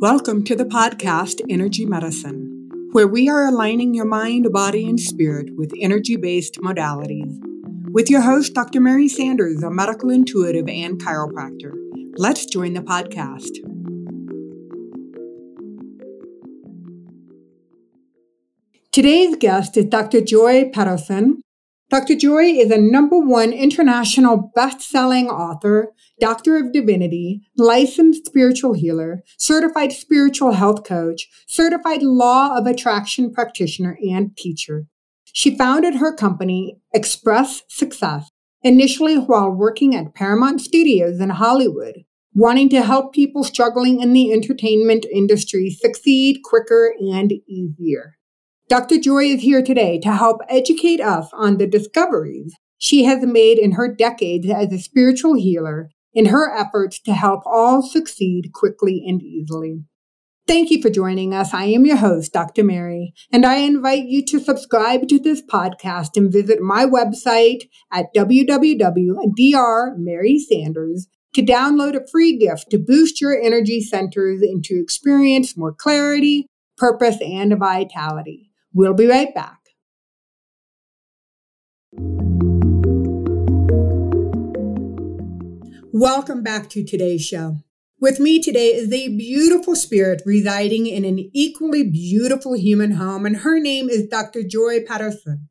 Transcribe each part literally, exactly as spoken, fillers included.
Welcome to the podcast Energy Medicine, where we are aligning your mind, body, and spirit with energy-based modalities. With your host, Doctor Mary Sanders, a medical intuitive and chiropractor. Let's join the podcast. Today's guest is Doctor Joy Pedersen. Doctor Joy is a number one international best-selling author, Doctor of Divinity, licensed spiritual healer, certified spiritual health coach, certified Law of Attraction practitioner, and teacher. She founded her company, Express Success, initially while working at Paramount Studios in Hollywood, wanting to help people struggling in the entertainment industry succeed quicker and easier. Doctor Joy is here today to help educate us on the discoveries she has made in her decades as a spiritual healer in her efforts to help all succeed quickly and easily. Thank you for joining us. I am your host, Doctor Mary, and I invite you to subscribe to this podcast and visit my website at w w w dot d r mary sanders dot com to download a free gift to boost your energy centers and to experience more clarity, purpose, and vitality. We'll be right back. Welcome back to today's show. With me today is a beautiful spirit residing in an equally beautiful human home, and her name is Doctor Joy Pedersen.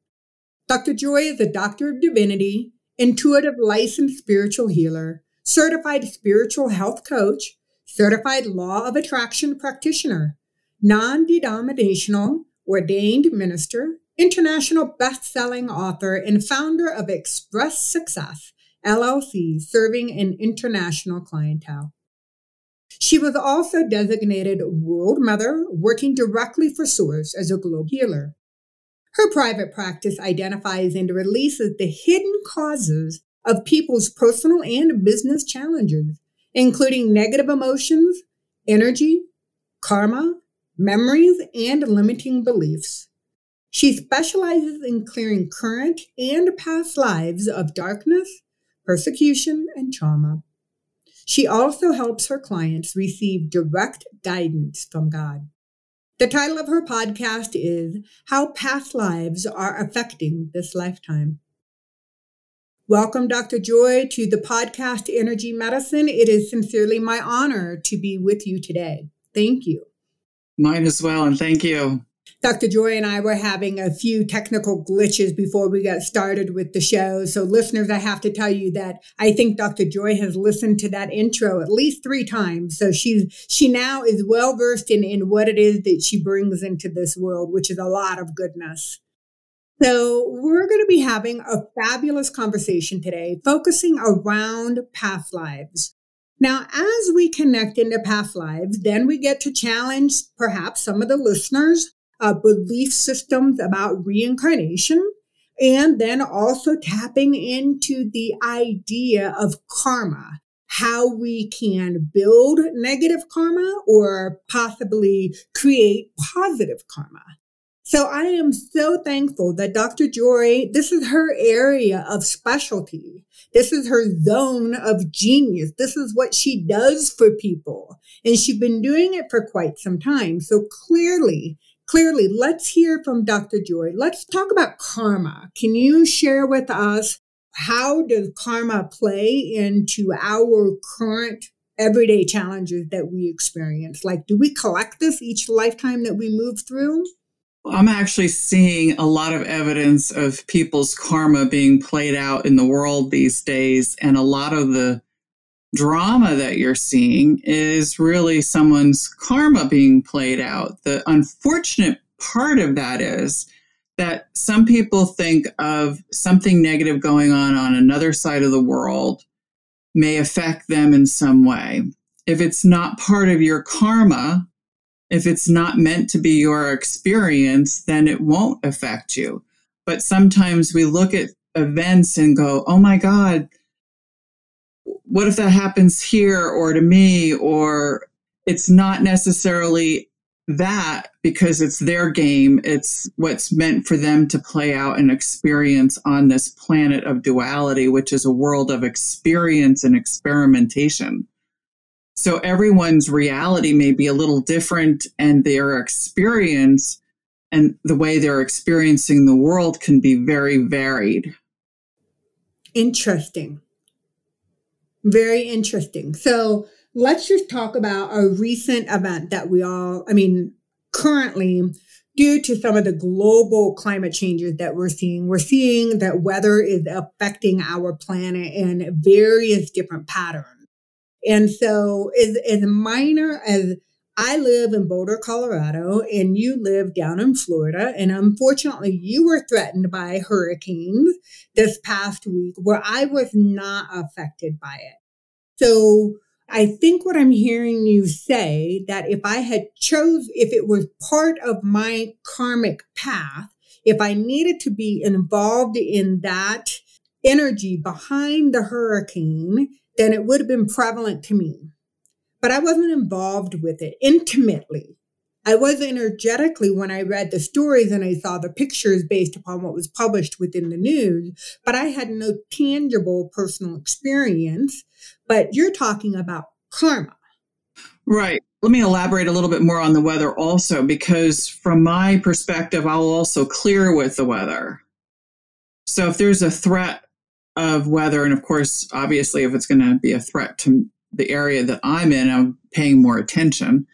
Doctor Joy is a Doctor of Divinity, intuitive licensed spiritual healer, certified spiritual health coach, certified Law of Attraction practitioner, non-denominational ordained minister, international best-selling author, and founder of Express Success, L L C, serving an international clientele. She was also designated World Mother, working directly for Source as a global healer. Her private practice identifies and releases the hidden causes of people's personal and business challenges, including negative emotions, energy, karma, memories, and limiting beliefs. She specializes in clearing current and past lives of darkness, persecution, and trauma. She also helps her clients receive direct guidance from God. The title of her podcast is How Past Lives Are Affecting This Lifetime. Welcome, Doctor Joy, to the podcast Energy Medicine. It is sincerely my honor to be with you today. Thank you. Mine as well, and thank you. Doctor Joy and I were having a few technical glitches before we got started with the show. So listeners, I have to tell you that I think Doctor Joy has listened to that intro at least three times. So she's, she now is well-versed in, in what it is that she brings into this world, which is a lot of goodness. So we're going to be having a fabulous conversation today, focusing around past lives. Now, as we connect into past lives, then we get to challenge perhaps some of the listeners' uh, belief systems about reincarnation, and then also tapping into the idea of karma, how we can build negative karma or possibly create positive karma. So I am so thankful that Doctor Joy, this is her area of specialty. This is her zone of genius. This is what she does for people. And she's been doing it for quite some time. So clearly, clearly, let's hear from Doctor Joy. Let's talk about karma. Can you share with us how does karma play into our current everyday challenges that we experience? Like, do we collect this each lifetime that we move through? I'm actually seeing a lot of evidence of people's karma being played out in the world these days. And a lot of the drama that you're seeing is really someone's karma being played out. The unfortunate part of that is that some people think of something negative going on on another side of the world may affect them in some way. If it's not part of your karma, if it's not meant to be your experience, then it won't affect you. But sometimes we look at events and go, oh my God, what if that happens here or to me? Or it's not necessarily that because it's their game. It's what's meant for them to play out and experience on this planet of duality, which is a world of experience and experimentation. So everyone's reality may be a little different, and their experience and the way they're experiencing the world can be very varied. Interesting. Very interesting. So let's just talk about a recent event that we all, I mean, currently, due to some of the global climate changes that we're seeing, we're seeing that weather is affecting our planet in various different patterns. And so as, as minor as I live in Boulder, Colorado, and you live down in Florida, and unfortunately you were threatened by hurricanes this past week where I was not affected by it. So I think what I'm hearing you say, that if I had chose, if it was part of my karmic path, if I needed to be involved in that energy behind the hurricane, then it would have been prevalent to me. But I wasn't involved with it intimately. I was energetically when I read the stories and I saw the pictures based upon what was published within the news, but I had no tangible personal experience. But you're talking about karma. Right. Let me elaborate a little bit more on the weather also, because from my perspective, I'll also clear with the weather. So if there's a threat of weather, and of course, obviously, if it's going to be a threat to the area that I'm in, I'm paying more attention.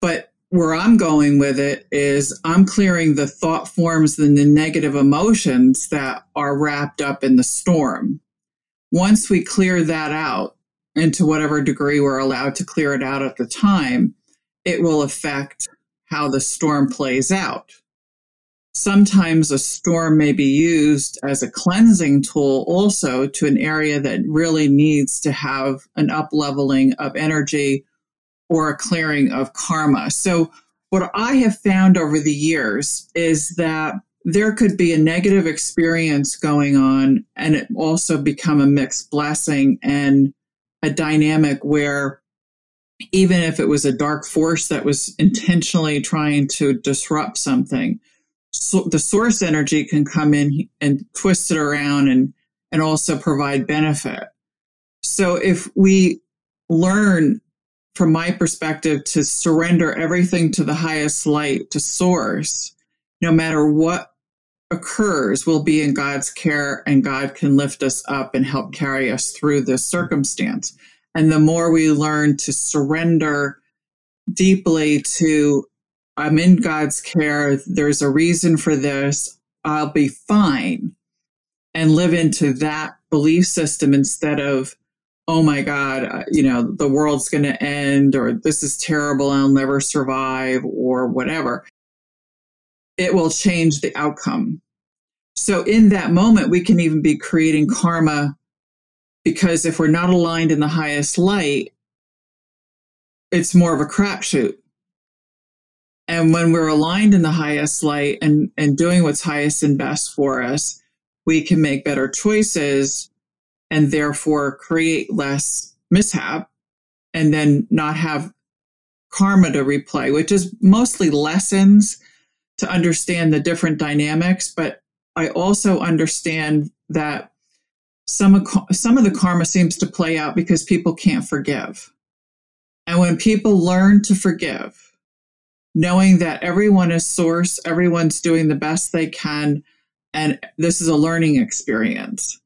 But where I'm going with it is I'm clearing the thought forms and the negative emotions that are wrapped up in the storm. Once we clear that out, and to whatever degree we're allowed to clear it out at the time, it will affect how the storm plays out. Sometimes a storm may be used as a cleansing tool also to an area that really needs to have an up-leveling of energy or a clearing of karma. So what I have found over the years is that there could be a negative experience going on, and it also become a mixed blessing and a dynamic where even if it was a dark force that was intentionally trying to disrupt something, so the source energy can come in and twist it around and, and also provide benefit. So if we learn, from my perspective, to surrender everything to the highest light, to source, no matter what occurs, will be in God's care, and God can lift us up and help carry us through this circumstance. And the more we learn to surrender deeply to, I'm in God's care, there's a reason for this, I'll be fine, and live into that belief system instead of, oh my God, you know, the world's going to end, or this is terrible, I'll never survive, or whatever. It will change the outcome. So in that moment, we can even be creating karma, because if we're not aligned in the highest light, it's more of a crapshoot. And when we're aligned in the highest light and, and doing what's highest and best for us, we can make better choices and therefore create less mishap, and then not have karma to replay, which is mostly lessons to understand the different dynamics. But I also understand that some of, some of the karma seems to play out because people can't forgive. And when people learn to forgive, knowing that everyone is source, everyone's doing the best they can, and this is a learning experience,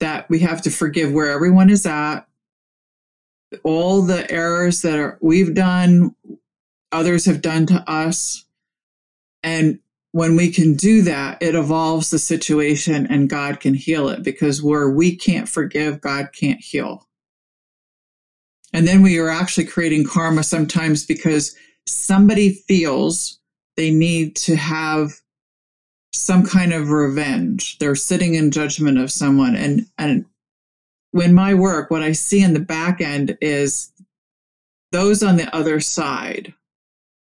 that we have to forgive where everyone is at, all the errors that are, we've done, others have done to us. And when we can do that, it evolves the situation and God can heal it, because where we can't forgive, God can't heal. And then we are actually creating karma sometimes because somebody feels they need to have some kind of revenge. They're sitting in judgment of someone. And, and when my work, what I see in the back end is those on the other side,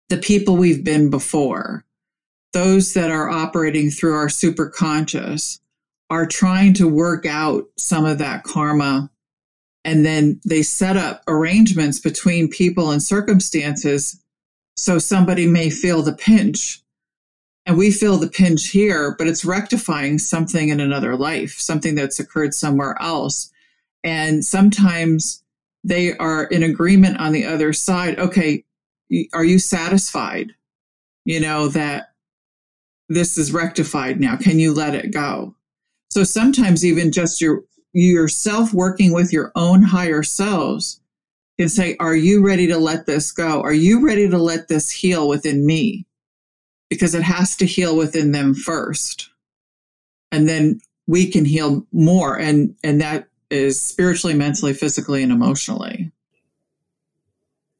the people we've been before, those that are operating through our superconscious, are trying to work out some of that karma. And then they set up arrangements between people and circumstances. So somebody may feel the pinch, and we feel the pinch here, but it's rectifying something in another life, something that's occurred somewhere else. And sometimes they are in agreement on the other side. Okay, are you satisfied, you know, that this is rectified now? Can you let it go? So sometimes even just your yourself working with your own higher selves can say, are you ready to let this go? Are you ready to let this heal within me? Because it has to heal within them first. And then we can heal more. And, and that is spiritually, mentally, physically, and emotionally.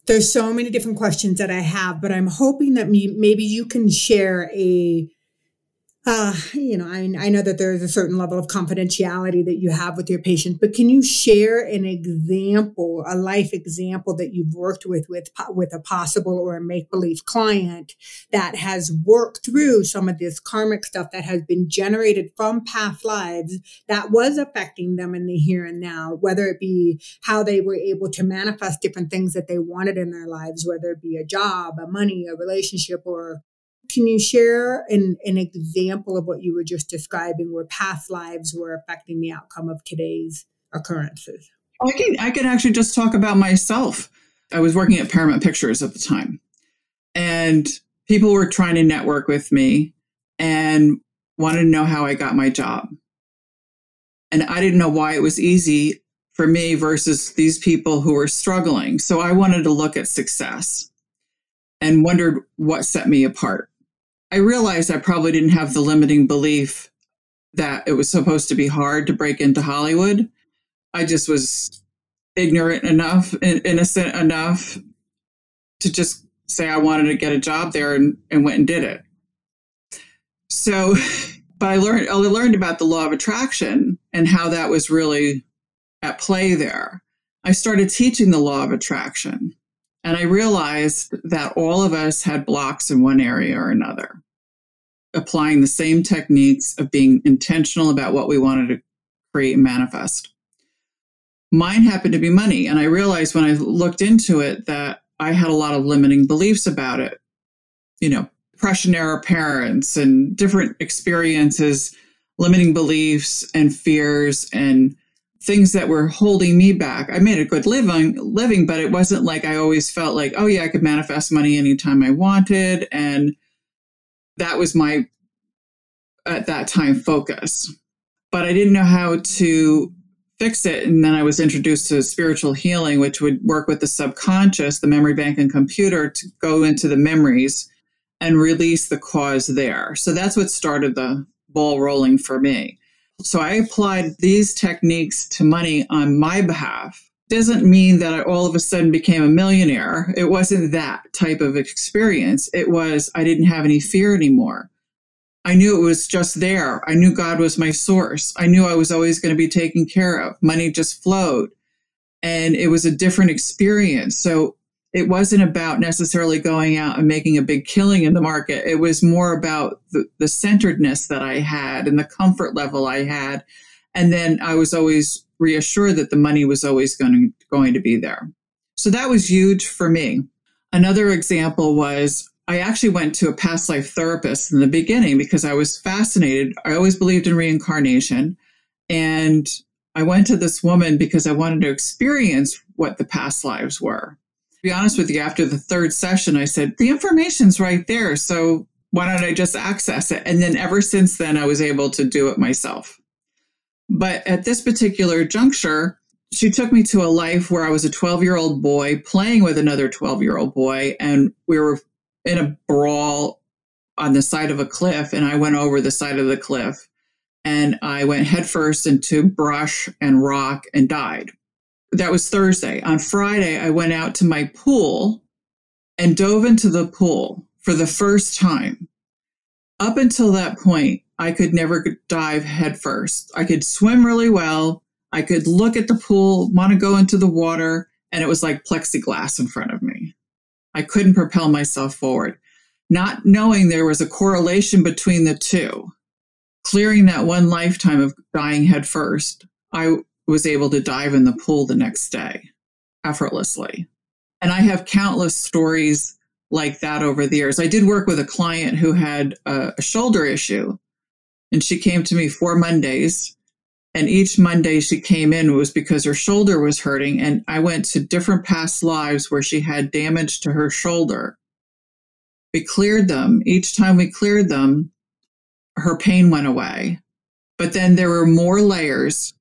There's so many different questions that I have, but I'm hoping that me, maybe you can share a, uh, you know, I, I know that there's a certain level of confidentiality that you have with your patients, but can you share an example, a life example that you've worked with, with, with a possible or a make-believe client that has worked through some of this karmic stuff that has been generated from past lives that was affecting them in the here and now, whether it be how they were able to manifest different things that they wanted in their lives, whether it be a job, a money, a relationship, or can you share an, an example of what you were just describing where past lives were affecting the outcome of today's occurrences? I can, I can actually just talk about myself. I was working at Paramount Pictures at the time, and people were trying to network with me and wanted to know how I got my job. And I didn't know why it was easy for me versus these people who were struggling. So I wanted to look at success and wondered what set me apart. I realized I probably didn't have the limiting belief that it was supposed to be hard to break into Hollywood. I just was ignorant enough and innocent enough to just say I wanted to get a job there and, and went and did it. So, but I learned, I learned about the law of attraction and how that was really at play there. I started teaching the law of attraction, and I realized that all of us had blocks in one area or another, applying the same techniques of being intentional about what we wanted to create and manifest. Mine happened to be money. And I realized when I looked into it that I had a lot of limiting beliefs about it. You know, Prussian era parents and different experiences, limiting beliefs and fears and things that were holding me back. I made a good living, living, but it wasn't like I always felt like, oh yeah, I could manifest money anytime I wanted. And that was my, at that time, focus. But I didn't know how to fix it. And then I was introduced to spiritual healing, which would work with the subconscious, the memory bank and computer, to go into the memories and release the cause there. So that's what started the ball rolling for me. So I applied these techniques to money on my behalf. Doesn't mean that I all of a sudden became a millionaire. It wasn't that type of experience. It was, I didn't have any fear anymore. I knew it was just there. I knew God was my source. I knew I was always going to be taken care of. Money just flowed. And it was a different experience. So it wasn't about necessarily going out and making a big killing in the market. It was more about the, the centeredness that I had and the comfort level I had. And then I was always reassured that the money was always going to, going to be there. So that was huge for me. Another example was I actually went to a past life therapist in the beginning because I was fascinated. I always believed in reincarnation. And I went to this woman because I wanted to experience what the past lives were. To be honest with you, after the third session, I said, the information's right there. So why don't I just access it? And then ever since then, I was able to do it myself. But at this particular juncture, she took me to a life where I was a twelve-year-old boy playing with another twelve-year-old boy. And we were in a brawl on the side of a cliff. And I went over the side of the cliff. And I went headfirst into brush and rock and died. That was Thursday. On Friday, I went out to my pool and dove into the pool for the first time. Up until that point, I could never dive headfirst. I could swim really well. I could look at the pool, want to go into the water, and it was like plexiglass in front of me. I couldn't propel myself forward. Not knowing there was a correlation between the two, clearing that one lifetime of dying headfirst, I was able to dive in the pool the next day effortlessly. And I have countless stories like that over the years. I did work with a client who had a, a shoulder issue, and she came to me four Mondays And each Monday she came in was because her shoulder was hurting. And I went to different past lives where she had damage to her shoulder. We cleared them. Each time we cleared them, her pain went away. But then there were more layers.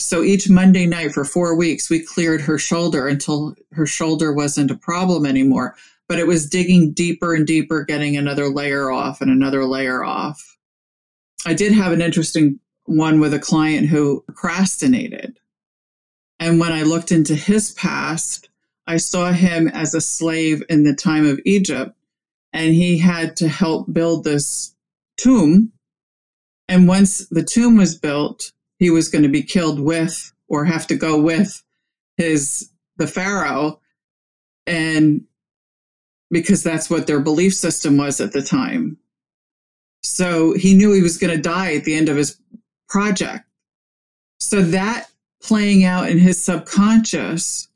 So each Monday night for four weeks, we cleared her shoulder until her shoulder wasn't a problem anymore. But it was digging deeper and deeper, getting another layer off and another layer off. I did have an interesting one with a client who procrastinated. And when I looked into his past, I saw him as a slave in the time of Egypt. And he had to help build this tomb. And once the tomb was built, he was going to be killed with or have to go with his the pharaoh, and because that's what their belief system was at the time. So he knew he was going to die at the end of his project. So that playing out in his subconscious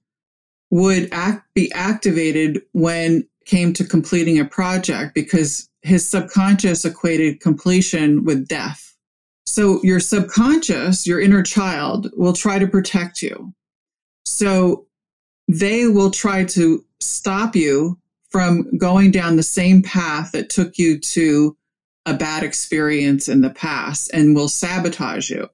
would act, be activated when it came to completing a project, because his subconscious equated completion with death. So your subconscious, your inner child, will try to protect you. So they will try to stop you from going down the same path that took you to a bad experience in the past, and will sabotage you.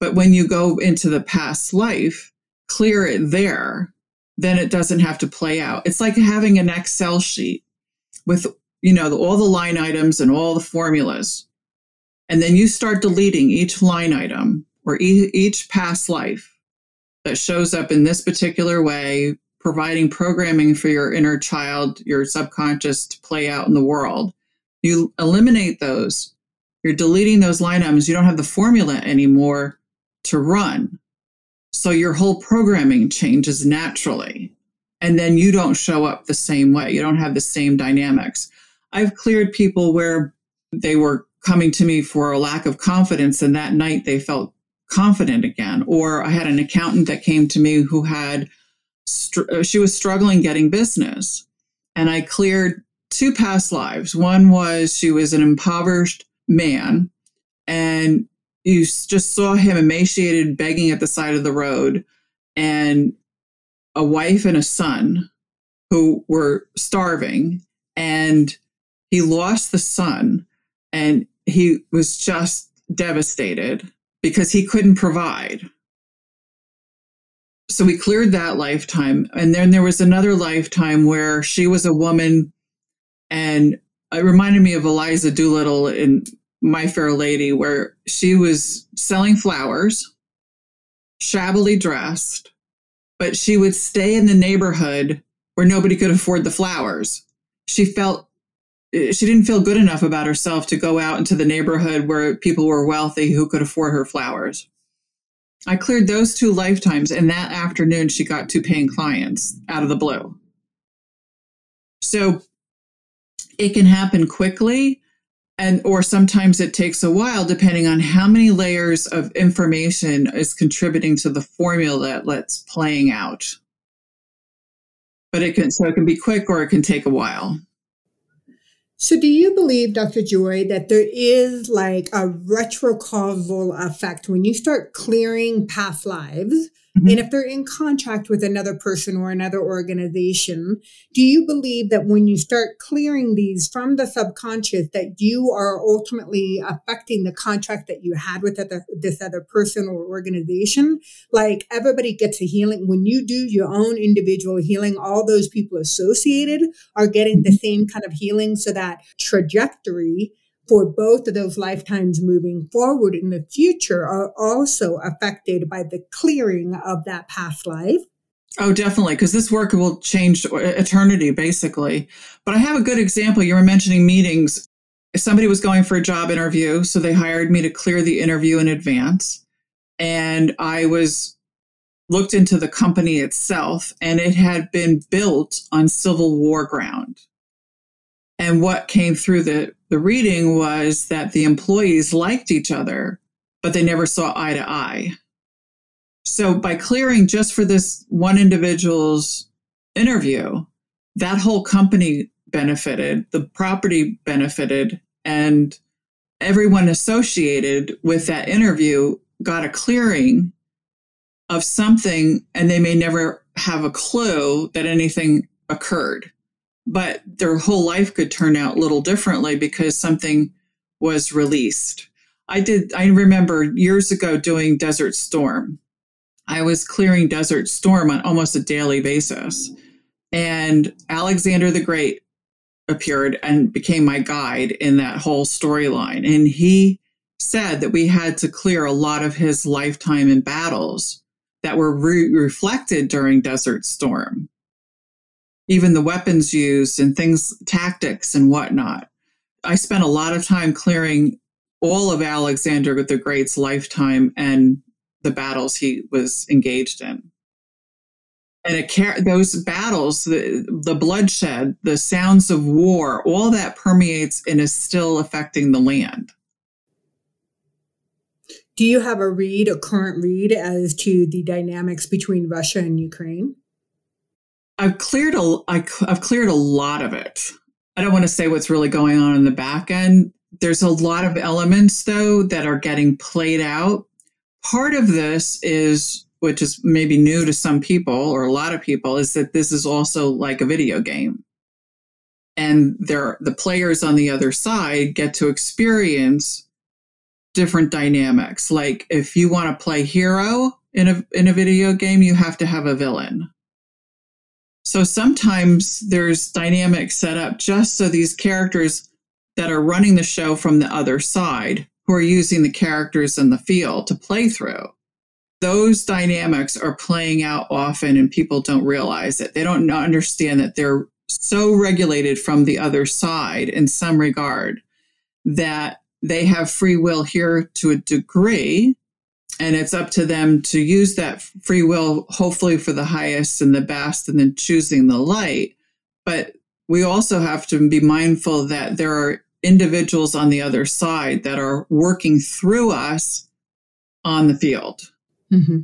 But when you go into the past life, clear it there, then it doesn't have to play out. It's like having an Excel sheet with, you know, all the line items and all the formulas. And then you start deleting each line item or e- each past life that shows up in this particular way, providing programming for your inner child, your subconscious to play out in the world. You eliminate those. You're deleting those line items. You don't have the formula anymore to run. So your whole programming changes naturally. And then you don't show up the same way. You don't have the same dynamics. I've cleared people where they were coming to me for a lack of confidence, and that night they felt confident again. Or I had an accountant that came to me who had, str- she was struggling getting business. And I cleared two past lives. One was she was an impoverished man, and you just saw him emaciated, begging at the side of the road, and a wife and a son who were starving, and he lost the son. And he was just devastated because he couldn't provide. So we cleared that lifetime. And then there was another lifetime where she was a woman, and it reminded me of Eliza Doolittle in My Fair Lady, where she was selling flowers, shabbily dressed, but she would stay in the neighborhood where nobody could afford the flowers. She felt She didn't feel good enough about herself to go out into the neighborhood where people were wealthy who could afford her flowers. I cleared those two lifetimes, and that afternoon she got two paying clients out of the blue. So it can happen quickly, and or sometimes it takes a while, depending on how many layers of information is contributing to the formula that's playing out. But it can so it can be quick, or it can take a while. So do you believe, Doctor Joy, that there is like a retrocausal effect when you start clearing past lives? Mm-hmm. And if they're in contract with another person or another organization, do you believe that when you start clearing these from the subconscious, that you are ultimately affecting the contract that you had with other, this other person or organization? Like, everybody gets a healing. When you do your own individual healing, all those people associated are getting the same kind of healing, so that trajectory for both of those lifetimes moving forward in the future are also affected by the clearing of that past life? Oh, definitely, because this work will change eternity, basically. But I have a good example. You were mentioning meetings. If somebody was going for a job interview, so they hired me to clear the interview in advance. And I was looked into the company itself, and it had been built on Civil War ground. And what came through the, the reading was that the employees liked each other, but they never saw eye to eye. So by clearing just for this one individual's interview, that whole company benefited, the property benefited, and everyone associated with that interview got a clearing of something, and they may never have a clue that anything occurred, but their whole life could turn out a little differently because something was released. I did. I remember years ago doing Desert Storm. I was clearing Desert Storm on almost a daily basis. And Alexander the Great appeared and became my guide in that whole storyline. And he said that we had to clear a lot of his lifetime and battles that were re- reflected during Desert Storm. Even the weapons used and things, tactics and whatnot. I spent a lot of time clearing all of Alexander the Great's lifetime and the battles he was engaged in. And it, those battles, the, the bloodshed, the sounds of war, all that permeates and is still affecting the land. Do you have a read, a current read, as to the dynamics between Russia and Ukraine? I've cleared a, I, I've cleared a lot of it. I don't want to say what's really going on in the back end. There's a lot of elements, though, that are getting played out. Part of this is, which is maybe new to some people or a lot of people, is that this is also like a video game. And there, the players on the other side get to experience different dynamics. Like if you want to play hero in a in a video game, you have to have a villain. So sometimes there's dynamics set up just so these characters that are running the show from the other side, who are using the characters in the field to play through. Those dynamics are playing out often, and people don't realize it. They don't understand that they're so regulated from the other side in some regard that they have free will here to a degree, and it's up to them to use that free will, hopefully for the highest and the best, and then choosing the light. But we also have to be mindful that there are individuals on the other side that are working through us on the field. Mm-hmm.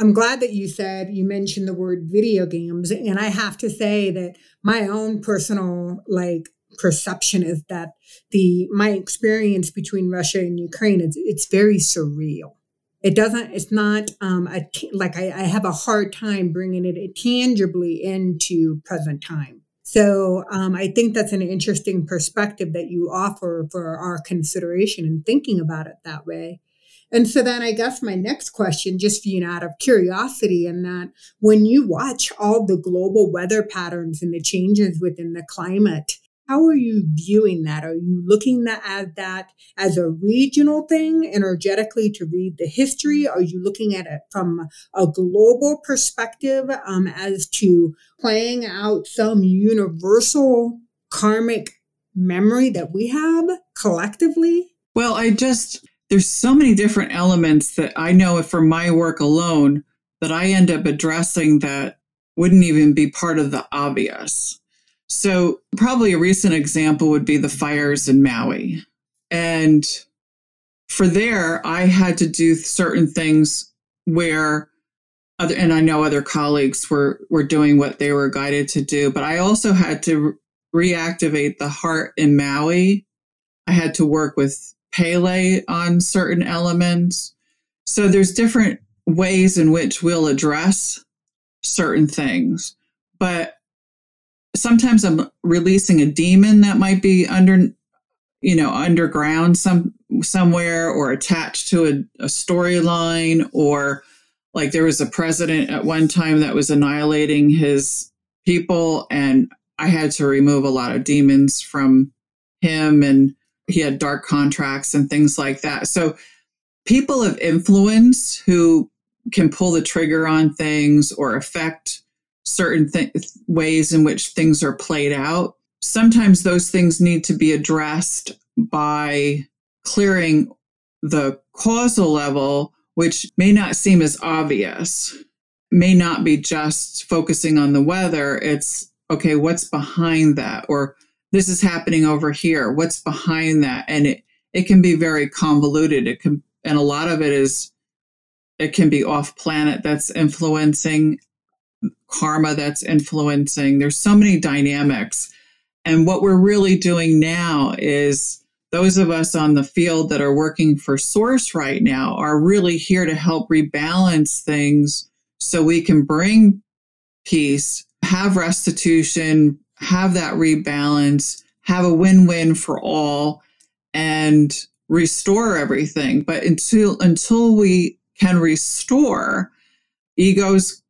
I'm glad that you said, you mentioned the word video games. And I have to say that my own personal like perception is that the my experience between Russia and Ukraine, it's, it's very surreal. It doesn't, it's not um, a t- like I, I have a hard time bringing it tangibly into present time. So um, I think that's an interesting perspective that you offer for our consideration and thinking about it that way. And so then I guess my next question, just for you know, out of curiosity, and that when you watch all the global weather patterns and the changes within the climate, how are you viewing that? Are you looking at that as a regional thing, energetically to read the history? Are you looking at it from a global perspective um, as to playing out some universal karmic memory that we have collectively? Well, I just... There's so many different elements that I know from my work alone that I end up addressing that wouldn't even be part of the obvious. So probably a recent example would be the fires in Maui. And for there, I had to do certain things where, other, and I know other colleagues were, were doing what they were guided to do, but I also had to reactivate the heart in Maui. I had to work with Pele on certain elements. So there's different ways in which we'll address certain things. But sometimes I'm releasing a demon that might be under, you know, underground some somewhere or attached to a, a storyline, or like there was a president at one time that was annihilating his people, and I had to remove a lot of demons from him, and he had dark contracts and things like that. So people of influence who can pull the trigger on things or affect certain th- ways in which things are played out, sometimes those things need to be addressed by clearing the causal level, which may not seem as obvious, may not be just focusing on the weather. It's, okay, what's behind that? Or this is happening over here. What's behind that? And it, it can be very convoluted. It can, and a lot of it is, it can be off planet that's influencing, karma that's influencing. There's so many dynamics. And what we're really doing now is those of us on the field that are working for Source right now are really here to help rebalance things so we can bring peace, have restitution, have that rebalance, have a win-win for all, and restore everything. But until until we can restore, egos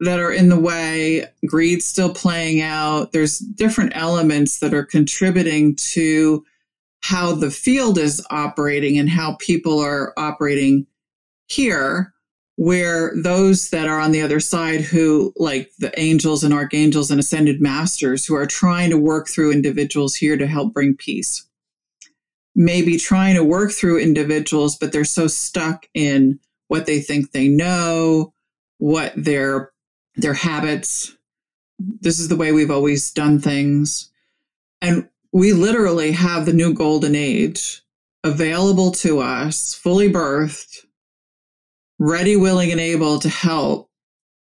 that are in the way, greed still playing out, there's different elements that are contributing to how the field is operating and how people are operating here, where those that are on the other side, who like the angels and archangels and ascended masters, who are trying to work through individuals here to help bring peace, maybe trying to work through individuals, but they're so stuck in what they think they know, what their their habits, this is the way we've always done things. And we literally have the new golden age available to us, fully birthed, ready, willing, and able to help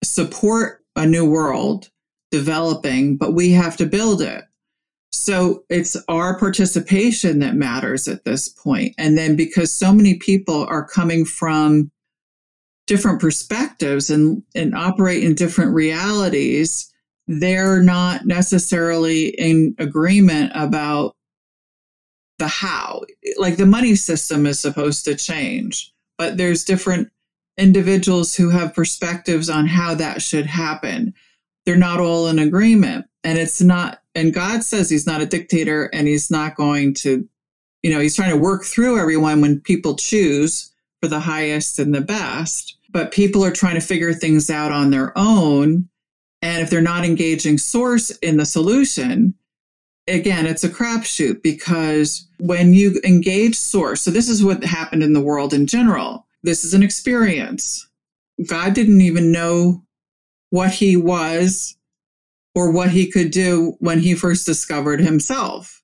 support a new world developing, but we have to build it. So it's our participation that matters at this point. And then because so many people are coming from different perspectives and, and operate in different realities, they're not necessarily in agreement about the how. Like the money system is supposed to change, but there's different individuals who have perspectives on how that should happen. They're not all in agreement. And it's not, and God says he's not a dictator, and he's not going to, you know, he's trying to work through everyone when people choose for the highest and the best. But people are trying to figure things out on their own. And if they're not engaging Source in the solution, again, it's a crapshoot, because when you engage Source, so this is what happened in the world in general. This is an experience. God didn't even know what he was or what he could do when he first discovered himself.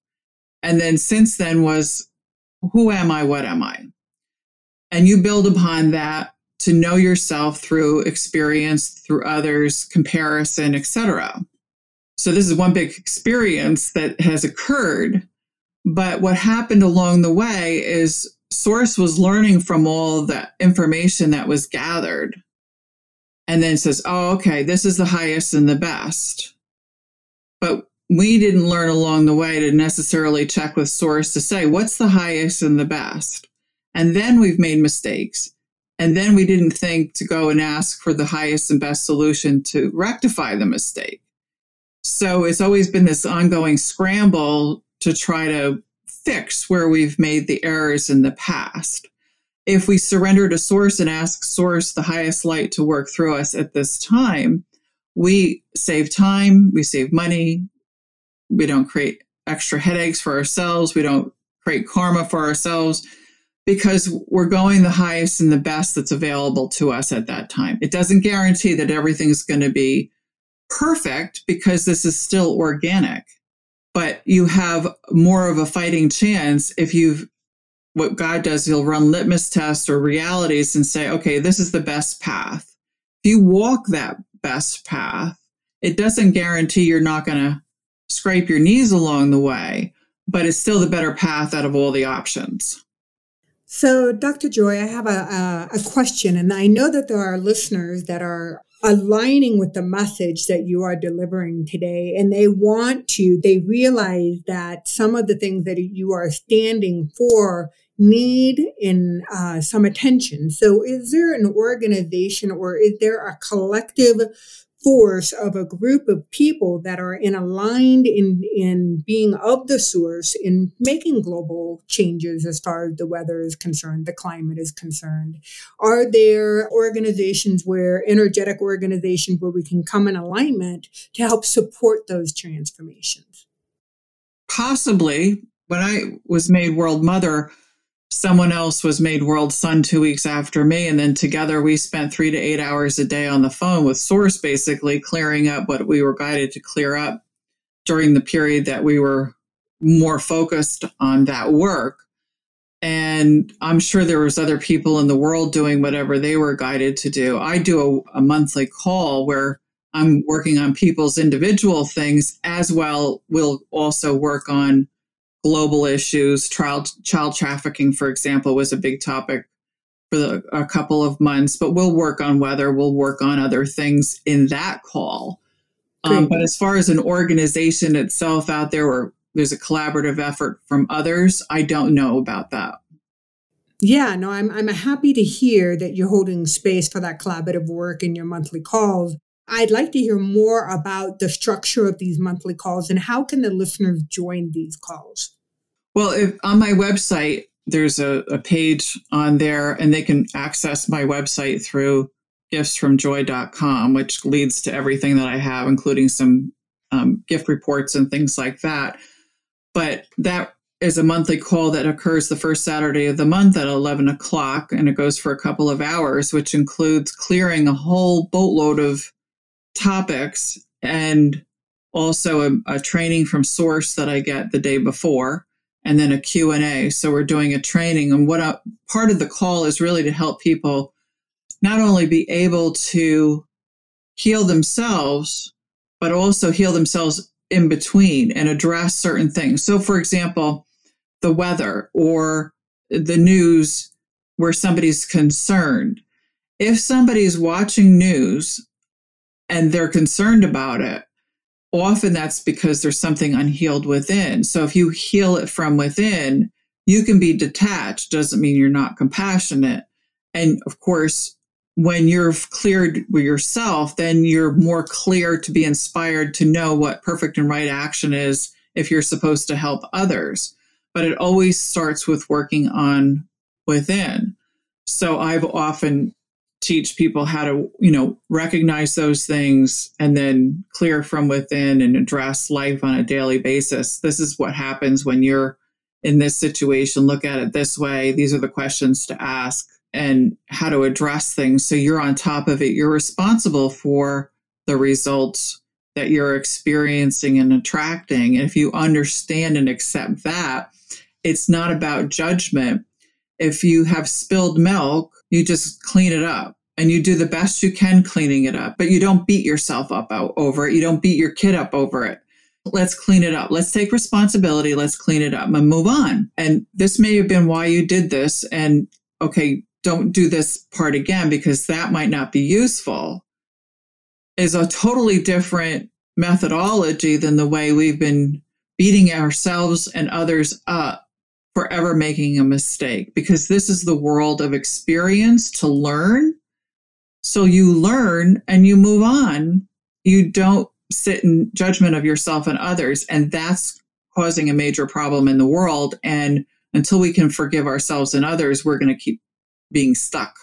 And then since then was, who am I? What am I? And you build upon that to know yourself through experience, through others, comparison, et cetera. So this is one big experience that has occurred. But what happened along the way is Source was learning from all the information that was gathered, and then says, oh, okay, this is the highest and the best. But we didn't learn along the way to necessarily check with Source to say, what's the highest and the best? And then we've made mistakes. And then we didn't think to go and ask for the highest and best solution to rectify the mistake. So it's always been this ongoing scramble to try to fix where we've made the errors in the past. If we surrender to Source and ask Source, the highest light, to work through us at this time, we save time, we save money, we don't create extra headaches for ourselves, we don't create karma for ourselves, because we're going the highest and the best that's available to us at that time. It doesn't guarantee that everything's going to be perfect, because this is still organic, but you have more of a fighting chance if you've, what God does, he'll run litmus tests or realities and say, okay, this is the best path. If you walk that best path, it doesn't guarantee you're not going to scrape your knees along the way, but it's still the better path out of all the options. So, Doctor Joy, I have a, a, a question, and I know that there are listeners that are aligning with the message that you are delivering today, and they want to, they realize that some of the things that you are standing for need in uh, some attention. So is there an organization, or is there a collective force of a group of people that are in aligned in, in being of the Source, in making global changes as far as the weather is concerned, the climate is concerned? Are there organizations where, energetic organizations where we can come in alignment to help support those transformations? Possibly. When I was made World Mother, someone else was made World Sun two weeks after me. And then together we spent three to eight hours a day on the phone with Source, basically clearing up what we were guided to clear up during the period that we were more focused on that work. And I'm sure there was other people in the world doing whatever they were guided to do. I do a, a monthly call where I'm working on people's individual things, as well we'll also work on global issues. Child, child trafficking, for example, was a big topic for the, a couple of months, but we'll work on weather. We'll work on other things in that call. Um, but as far as an organization itself out there, or there's a collaborative effort from others, I don't know about that. Yeah, no, I'm I'm happy to hear that you're holding space for that collaborative work in your monthly calls. I'd like to hear more about the structure of these monthly calls and how can the listeners join these calls? Well, if, on my website, there's a, a page on there, and they can access my website through gifts from joy dot com, which leads to everything that I have, including some um, gift reports and things like that. But that is a monthly call that occurs the first Saturday of the month at eleven o'clock, and it goes for a couple of hours, which includes clearing a whole boatload of topics, and also a, a training from Source that I get the day before, and then a Q and A. So we're doing a training, and what I, part of the call is really to help people not only be able to heal themselves, but also heal themselves in between and address certain things. So for example, the weather or the news where somebody's concerned. If somebody's watching news and they're concerned about it, often that's because there's something unhealed within. So if you heal it from within, you can be detached. Doesn't mean you're not compassionate. And of course, when you're cleared with yourself, then you're more clear to be inspired to know what perfect and right action is if you're supposed to help others. But it always starts with working on within. So I've often teach people how to, you know, recognize those things and then clear from within and address life on a daily basis. This is what happens when you're in this situation. Look at it this way. These are the questions to ask and how to address things. So you're on top of it. You're responsible for the results that you're experiencing and attracting. And if you understand and accept that, it's not about judgment. If you have spilled milk, you just clean it up and you do the best you can cleaning it up, but you don't beat yourself up over it. You don't beat your kid up over it. Let's clean it up. Let's take responsibility. Let's clean it up and move on. And this may have been why you did this. And okay, don't do this part again because that might not be useful, is a totally different methodology than the way we've been beating ourselves and others up forever making a mistake, because this is the world of experience to learn. So you learn and you move on. You don't sit in judgment of yourself and others. And that's causing a major problem in the world. And until we can forgive ourselves and others, we're going to keep being stuck.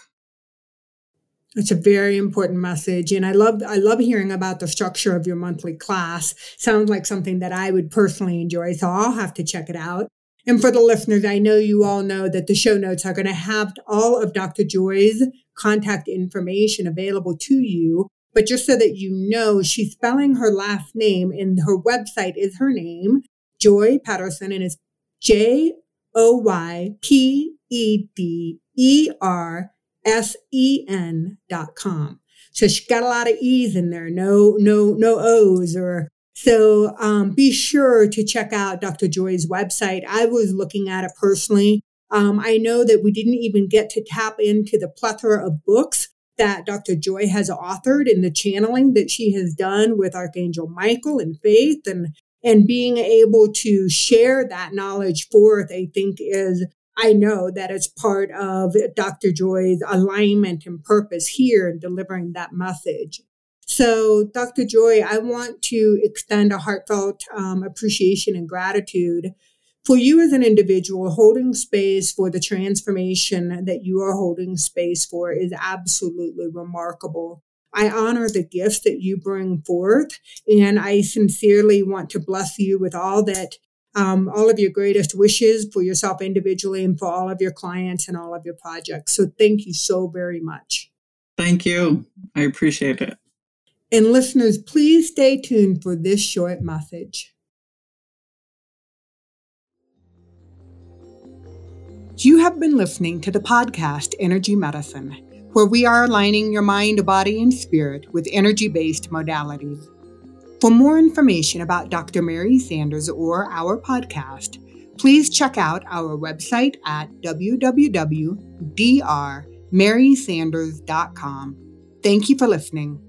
That's a very important message. And I love I love hearing about the structure of your monthly class. Sounds like something that I would personally enjoy. So I'll have to check it out. And for the listeners, I know you all know that the show notes are going to have all of Doctor Joy's contact information available to you. But just so that you know, she's spelling her last name, and her website is her name, Joy Pedersen, and it's J O Y P E D E R S E N dot com. So she's got a lot of E's in there, no, no, no O's or So um, be sure to check out Doctor Joy's website. I was looking at it personally. Um, I know that we didn't even get to tap into the plethora of books that Doctor Joy has authored and the channeling that she has done with Archangel Michael and Faith, and, and being able to share that knowledge forth, I think is, I know that it's part of Doctor Joy's alignment and purpose here in delivering that message. So, Doctor Joy, I want to extend a heartfelt um, appreciation and gratitude for you as an individual. Holding space for the transformation that you are holding space for is absolutely remarkable. I honor the gifts that you bring forth, and I sincerely want to bless you with all that, um, all of your greatest wishes for yourself individually and for all of your clients and all of your projects. So, thank you so very much. Thank you. I appreciate it. And listeners, please stay tuned for this short message. You have been listening to the podcast Energy Medicine, where we are aligning your mind, body, and spirit with energy-based modalities. For more information about Doctor Mary Sanders or our podcast, Please check out our website at w w w dot d r mary sanders dot com. Thank you for listening.